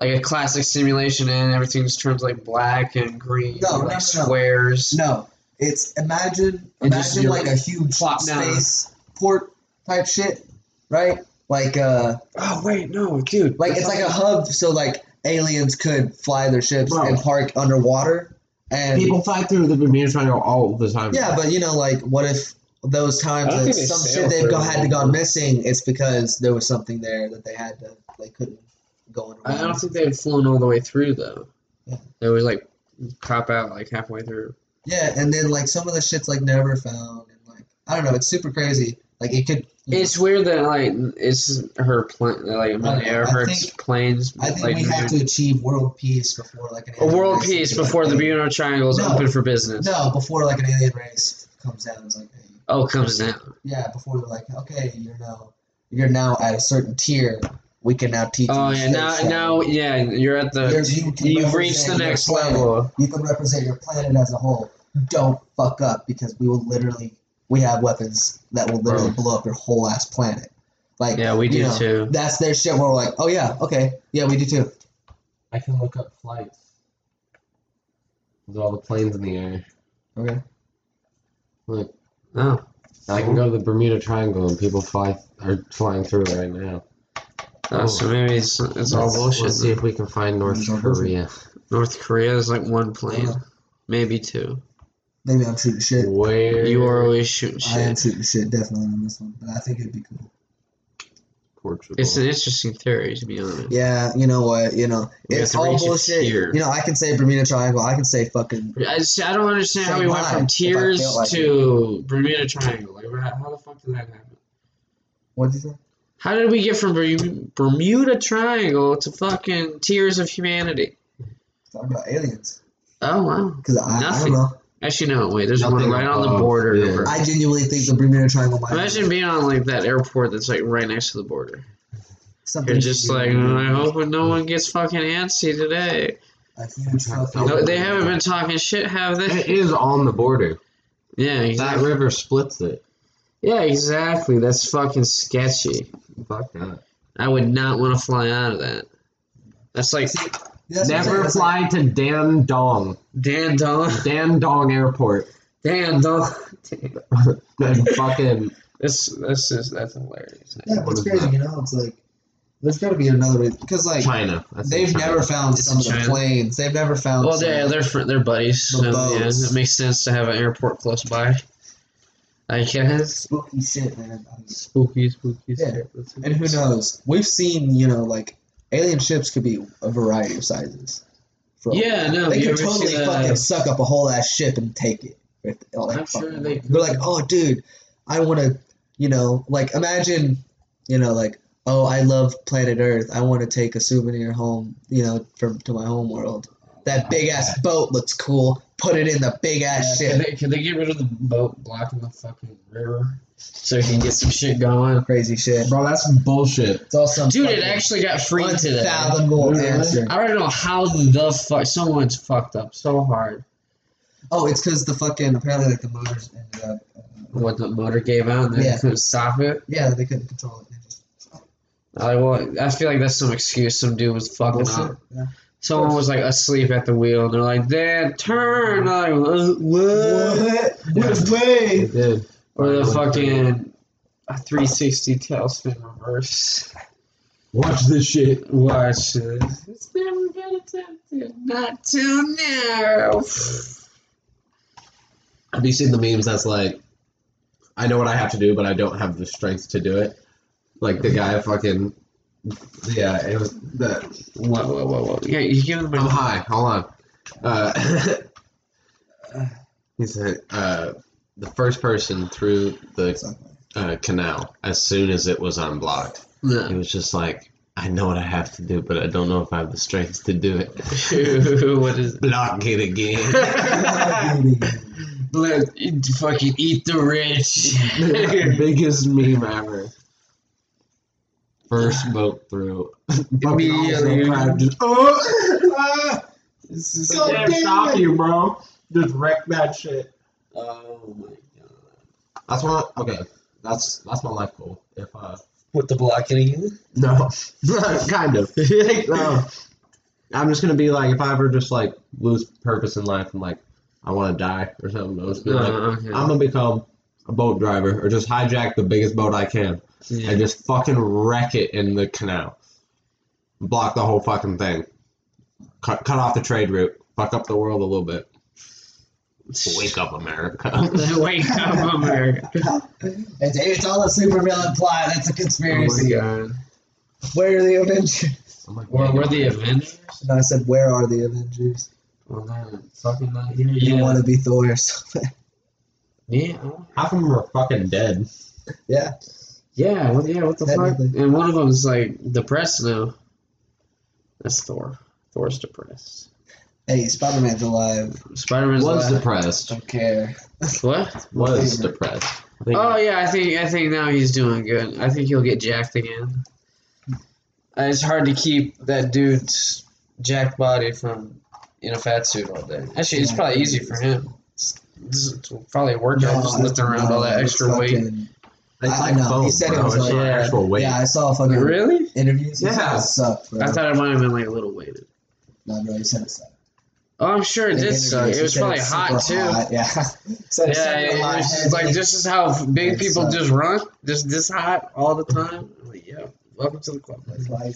a classic simulation, and everything just turns like black and green, squares. No, it's imagine like a huge space port type shit, right? Like it's like a hub, so like aliens could fly their ships and park underwater. And people fly through the Bermuda Triangle all the time. Yeah, but you know, like, what if those times that some shit they've gone missing, it's because there was something there that they couldn't go underwater. I don't think they've flown all the way through, though. Yeah. They would, like, crop out, like, halfway through. Yeah, and then, like, some of the shit's, like, never found. And, like, I don't know, it's super crazy. Like, it could... It's weird that, like, it's her plane, like, planes. I think we have to achieve world peace before, like, an alien world peace before the Bermuda Triangle is open for business. No, before, like, an alien race comes down. It's like, hey, comes down. Yeah, before they're like, okay, you're now at a certain tier. We can now teach you. Oh, yeah, you're at the... You've reached the next level. You can represent your planet as a whole. Don't fuck up, because we will literally... We have weapons that will literally blow up your whole ass planet. Like, yeah, we do too. That's their shit where we're like, oh yeah, okay. Yeah, we do too. I can look up flights. With all the planes in the air. Okay. Look. Oh. I can go to the Bermuda Triangle and people are flying through it right now. Oh, so maybe it's all bullshit. Let's see if we can find North Korea. North Korea is like one plane. Yeah. Maybe two. Maybe I'm shooting shit. Where you are always shooting shit. I am shooting shit, definitely on this one, but I think it'd be cool. Portugal. It's an interesting theory, to be honest. Yeah, you know what? You know, it's all bullshit. You know, I can say Bermuda Triangle. I can say fucking. I don't understand how we went from tears to Bermuda Triangle. Like, how the fuck did that happen? What did you say? How did we get from Bermuda Triangle to fucking tears of humanity? Talking about aliens. Oh wow. Because I don't know. Actually, no, wait, there's one right on the border. Yeah. I genuinely think the Bermuda Triangle might Imagine being on, like, that airport that's, like, right next to the border. Something you're just like, I hope no one gets fucking antsy today. They haven't been talking shit, have they? It is on the border. Yeah, exactly. That river splits it. Yeah, exactly. That's fucking sketchy. Fuck that. I would not want to fly out of that. That's like... Never fly to Dandong. Dandong Airport. Dandong. Fucking. That's hilarious. Yeah, it's crazy. You know, it's like There's got to be another reason because like China, they've never found some of the planes. They've never found. Well, they're buddies. So, yeah, it makes sense to have an airport close by. I guess. Spooky shit, man. Spooky shit. Yeah. And who knows? We've seen, you know, like alien ships could be a variety of sizes. Yeah, no. They could totally fucking suck up a whole ass ship and take it. I'm sure they. They're like, oh, dude, I want to, you know, like imagine, you know, like. Oh, I love planet Earth. I want to take a souvenir home, you know, to my home world. That big-ass boat looks cool. Put it in the big-ass ship. Can they get rid of the boat blocking the fucking river so you can get some shit going? Crazy shit. Bro, that's some bullshit. It's all some dude, it actually got free today. Unfathomable answer. I don't know how the fuck... Someone's fucked up so hard. Oh, it's because the fucking... Apparently, like, the motors ended up... What, the motor gave out and they couldn't stop it? Yeah, they couldn't control it. I feel like that's some excuse. Some dude was fucking up. Yeah. Someone was like asleep at the wheel, and they're like, "Dad, turn!" I'm like, what? Which way? Yeah. Or the fucking 360 tailspin reverse. Watch this shit. Watch this. It's never been attempted. Not till now. Have you seen the memes? That's like, I know what I have to do, but I don't have the strength to do it. Like the guy fucking, yeah, it was the, what, yeah, you give him a, I'm high, hold on. He said, the first person through the canal as soon as it was unblocked. Yeah. He was just like, I know what I have to do, but I don't know if I have the strength to do it. What is it? Block it again. Fucking eat the rich. The biggest meme ever. First boat through. Immediately. Just, this is so damn stop you, bro. Just wreck that shit. Oh my god. That's why. Okay. That's my life goal. If with the block in again? No. Kind of. No. I'm just gonna be like, if I ever just like lose purpose in life and like I want to die or something, I'm gonna become a boat driver or just hijack the biggest boat I can. Yeah. And just fucking wreck it in the canal. Block the whole fucking thing. Cut off the trade route. Fuck up the world a little bit. Wake up, America. Wake up, America. It's all a supervillain plot. That's a conspiracy. Oh my god. Where are the Avengers? I'm like, where are the Avengers? And I said, where are the Avengers? Well, they're fucking not here. You want to be Thor or something. Yeah. Half of them are fucking dead. Yeah. Yeah, what the fuck? And one of them's like depressed now. That's Thor. Thor's depressed. Hey, Spider-Man's alive. Spider-Man's alive. Was depressed. Don't care. What? Was depressed. Oh yeah, I think now he's doing good. I think he'll get jacked again. It's hard to keep that dude's jacked body from in a fat suit all day. Actually, it's probably easy for him. It's probably a workout just lifting around all that extra weight. I know. Bone, he said it was like actual weight. Yeah, I saw a fucking interviews. Yeah, it sucked. Bro. I thought it might have been like a little weighted. No, bro, he said it sucked. Oh, I'm sure it did suck. It was probably hot too. Yeah. It's like this is how big people just run, just this hot all the time. I'm like, yeah, welcome to the club. He's like,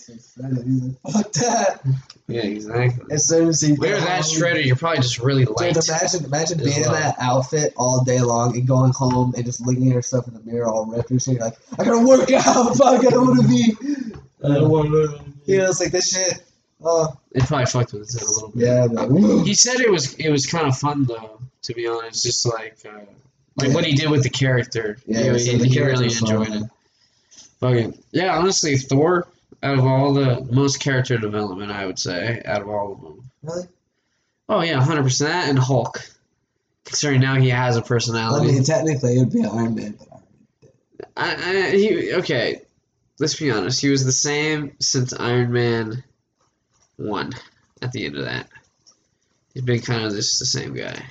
fuck that. Yeah, exactly. As soon as he wear that shredder, you're probably just really light. Dude, imagine being in that outfit all day long and going home and just looking at yourself in the mirror all ripped and shit. You're like, I gotta work out. Fuck, I don't want to be. I don't want to. You know, it's like this shit. It probably fucked with his head a little bit. Yeah. But, he said it was kind of fun though. To be honest, just like what he did with the character. Yeah, he really enjoyed it. Okay. Yeah, honestly, Thor, out of all the most character development, I would say, out of all of them. Really? Oh, yeah, 100%. That and Hulk. Considering now he has a personality. I mean, technically, it would be Iron Man, but Iron Man did. Okay, let's be honest. He was the same since Iron Man 1 at the end of that. He's been kind of just the same guy.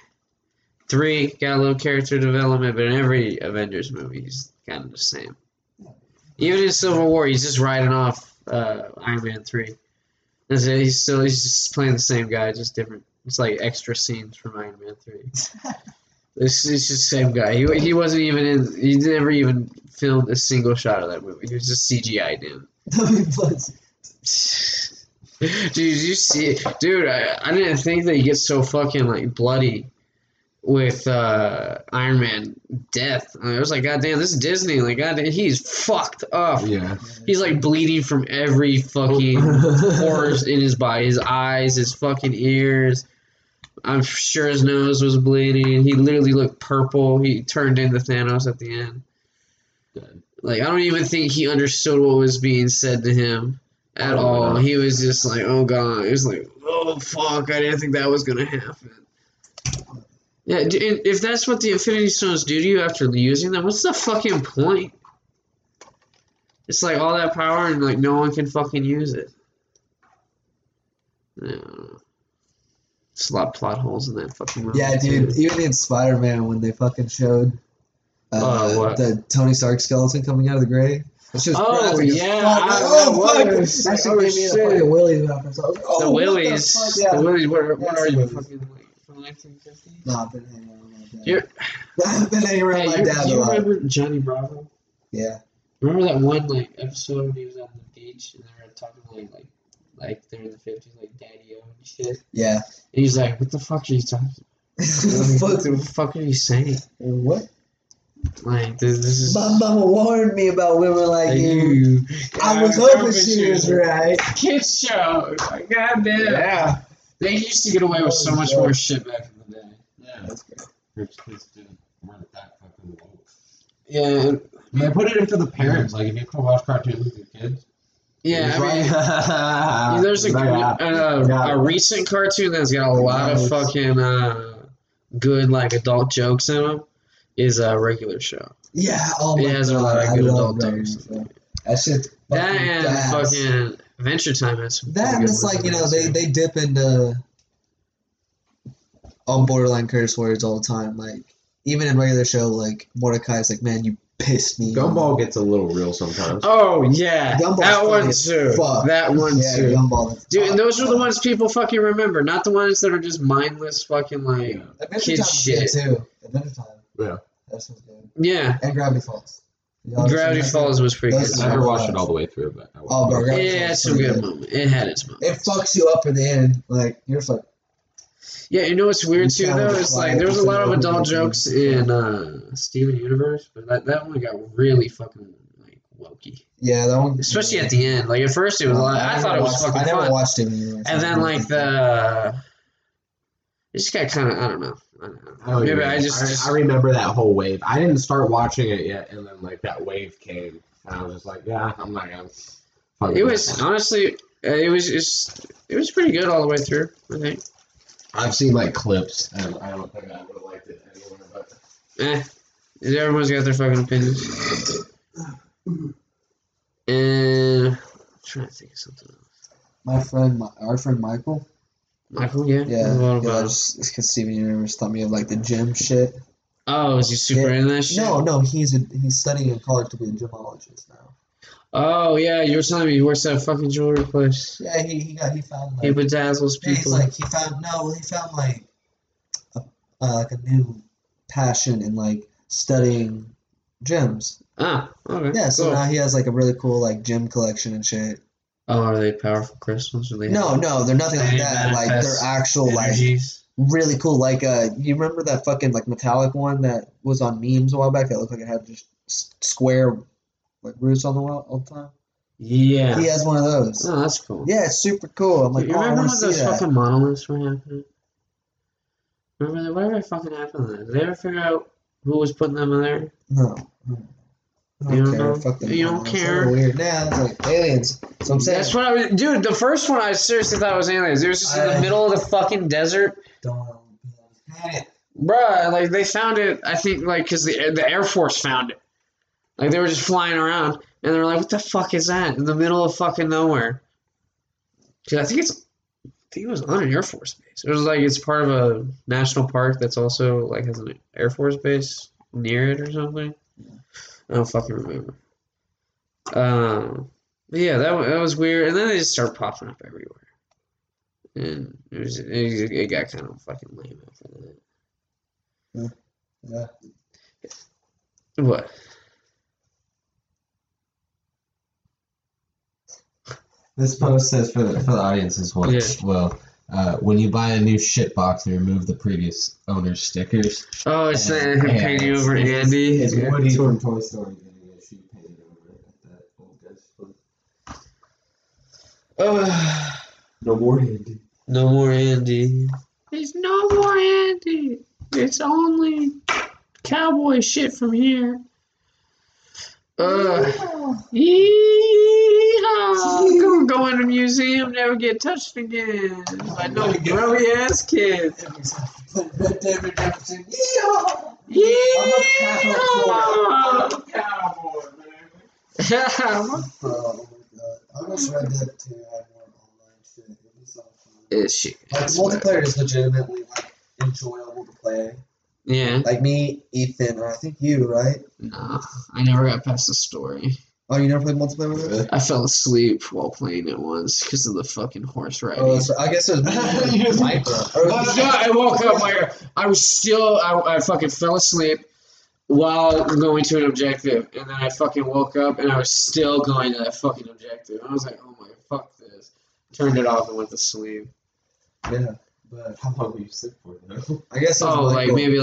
3, got a little character development, but in every Avengers movie, he's kind of the same. Even in Civil War, he's just riding off Iron Man 3. That's it. He's just playing the same guy, just different. It's like extra scenes from Iron Man 3. It's just the same guy. He never even filmed a single shot of that movie. He was just CGI'd in. W+. Dude, you see, dude, I didn't think that you get so fucking like bloody with Iron Man death. I mean, it was like, goddamn, this is Disney. Like, goddamn, he's fucked up. Yeah, he's like bleeding from every fucking pore in his body, his eyes, his fucking ears. I'm sure his nose was bleeding. He literally looked purple. He turned into Thanos at the end. Good. Like, I don't even think he understood what was being said to him at all. He was just like, oh, God. It was like, oh, fuck, I didn't think that was going to happen. Yeah, if that's what the Infinity Stones do to you after using them, what's the fucking point? It's like all that power and, like, no one can fucking use it. Yeah. There's a lot of plot holes in that fucking movie. Yeah, dude, too. Even in Spider-Man when they fucking showed the Tony Stark skeleton coming out of the grave. It's just fuck. That shit gave me the fucking willies reference. I was like, oh, the willies. What are you, fucking like, from 1950? No, I've been hanging around my dad. I've been hanging around my dad a lot. Do you remember Johnny Bravo? Yeah. Remember that one like episode when he was on the beach and they were talking like they're in the 50s, like Daddy-O and shit? Yeah. And he's like, what the fuck are you talking about? What the fuck are you saying? What? Like, this is... My mama warned me about women like you. I was hoping she was right. Kids show. Like, goddamn. Yeah. They used to get away with so much more shit back in the day. Yeah. That's great. Your kids didn't run that fucking low. Yeah. I mean, put it in for the parents. Like, if you can watch cartoons with your kids. Yeah, I mean, there's a recent cartoon that's got a lot of fucking good, like, adult jokes in them. Is a regular show. Yeah, oh my God. It has a lot of good adult jokes. That shit. That and fucking Adventure Time has. That and it's like, you know, they dip into on borderline curse words all the time. Like, even in regular show, like Mordecai's like, man, you pissed me. Gumball gets a little real sometimes. Oh yeah, that one too. That one too. Gumball. Dude, and those are the ones people fucking remember, not the ones that are just mindless fucking like kid shit too. Adventure Time. Yeah. That was good. Yeah. And Gravity Falls. Gravity Falls was pretty good. I never watched it all the way through, but it's a good moment. It had its moment. It fucks you up in the end. Like, you're just like... Yeah, you know what's weird, too, though? It's like, there was a lot of adult jokes in Steven Universe, but that one got really fucking, like, wokey. Yeah, that one... Especially at the end. Like, at first, it was like... I thought it was fucking fun. I never watched Steven Universe. And then, like, the... It just got kind of... I don't know. I remember that whole wave. I didn't start watching it yet, and then like that wave came, and I was just like, yeah, I'm not gonna. It was honestly, it was pretty good all the way through. I think. I've seen like clips, and I don't think I would have liked it anywhere. But everyone's got their fucking opinions. And I'm trying to think of something else. Our friend Michael. Michael, yeah? Yeah, it's because Steven Universe thought me of, like, the gym shit. Oh, is he super into that shit? No, he's studying in college to be a gemologist now. Oh, yeah, you were telling me he works at a fucking jewelry place. Yeah, he found, like... He bedazzles people. He found, like, a new passion in, like, studying gems. Ah, okay, yeah, so cool. Now he has, like, a really cool, like, gem collection and shit. Oh, are they powerful crystals? No, they're nothing like that. Like, they're actual, energies. Like, really cool. Like, you remember that fucking, like, metallic one that was on memes a while back that looked like it had just square, like, roots on the wall all the time? Yeah. He has one of those. Oh, that's cool. Yeah, it's super cool. I'm like, you remember when those fucking monoliths were happening? Remember that? Whatever fucking happened to that? Did they ever figure out who was putting them in there? No. You don't care. Weird. Yeah, it's like aliens. So I'm saying. That's what I was, dude. The first one, I seriously thought it was aliens. It was just in the middle of the fucking desert. Bruh, like they found it. I think like because the Air Force found it. Like they were just flying around and they were like, "What the fuck is that?" In the middle of fucking nowhere. Dude, I think it was on an Air Force base. It was like it's part of a national park that's also like has an Air Force base near it or something. Yeah. I don't fucking remember. Yeah, that was weird. And then they just started popping up everywhere. And it got kind of fucking lame after that. Yeah. What? This post says for the audience as well. Yeah. Well, when you buy a new shit box, they remove the previous owner's stickers. Oh, it's saying him painting over Andy. It's Woody from Toy Story. She painted over that old guy's foot. No more Andy. No more Andy. There's no more Andy. It's only cowboy shit from here. Yeehaw! Gonna go in a museum, never get touched again by no grubby ass kids. David Jefferson. Yeehaw! Yeehaw! I'm a cowboy, baby. I almost read that too. I had more online shit. It was all fun. Like, multiplayer is legitimately like enjoyable to play. Yeah. Like me, Ethan, or I think you, right? Nah, I never got past the story. Oh, you never played multiplayer with it? I fell asleep while playing it once because of the fucking horse riding. Oh, so I guess it was Micro. I woke up, I fucking fell asleep while going to an objective, and then I fucking woke up and I was still going to that fucking objective. I was like, oh my, fuck this. Turned it off and went to sleep. Yeah. But how long were you sick for, though? I guess maybe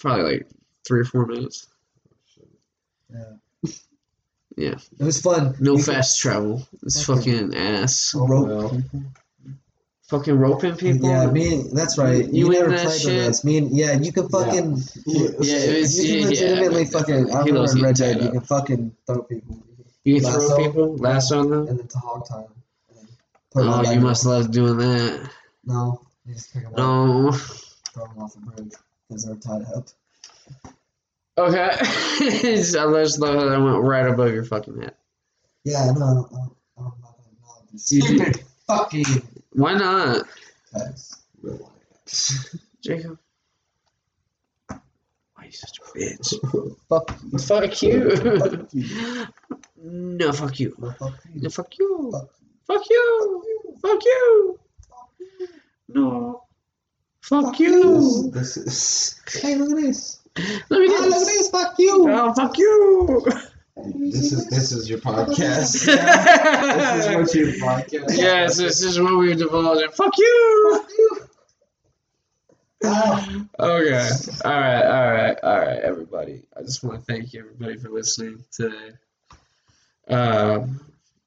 probably 3 or 4 minutes. Yeah. Yeah. It was fun. No fast travel. It's fucking ass. Fucking roping people. Yeah, that's right. You never played with us. You can fucking. Yeah, it was. You can legitimately fucking. I remember in Red Dead, you can fucking throw people. You can throw people, lasso on them, and then to hog time. Oh, you must love doing that. No. You just pick them up. No. Throw them off the bridge because they're tied up. Okay. I just love how that went right above your fucking head. Yeah, no, I'm not going to know. Stupid fucking. Why not? That's real life. Jacob. Why are you such a bitch? Fuck you. Fuck you. No, fuck you. No, fuck you. No, fuck you. Fuck you. Fuck you. No. Fuck you. This is... Hey, look at this. Look at this. Fuck you. Oh, fuck you. This is your podcast. Yeah. This is what your podcast is. Yes, this is what we divulged. Fuck you. Fuck you. Okay. All right, everybody. I just want to thank you, everybody, for listening today.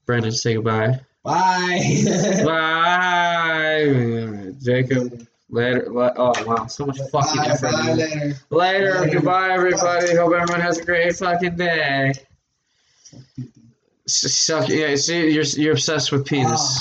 Brandon, say goodbye. Bye. Bye. Jacob, later. Oh, wow. So much fucking effort. Bye, later. Goodbye, everybody. Hope everyone has a great fucking day. Suck. Yeah, see, you're obsessed with penis.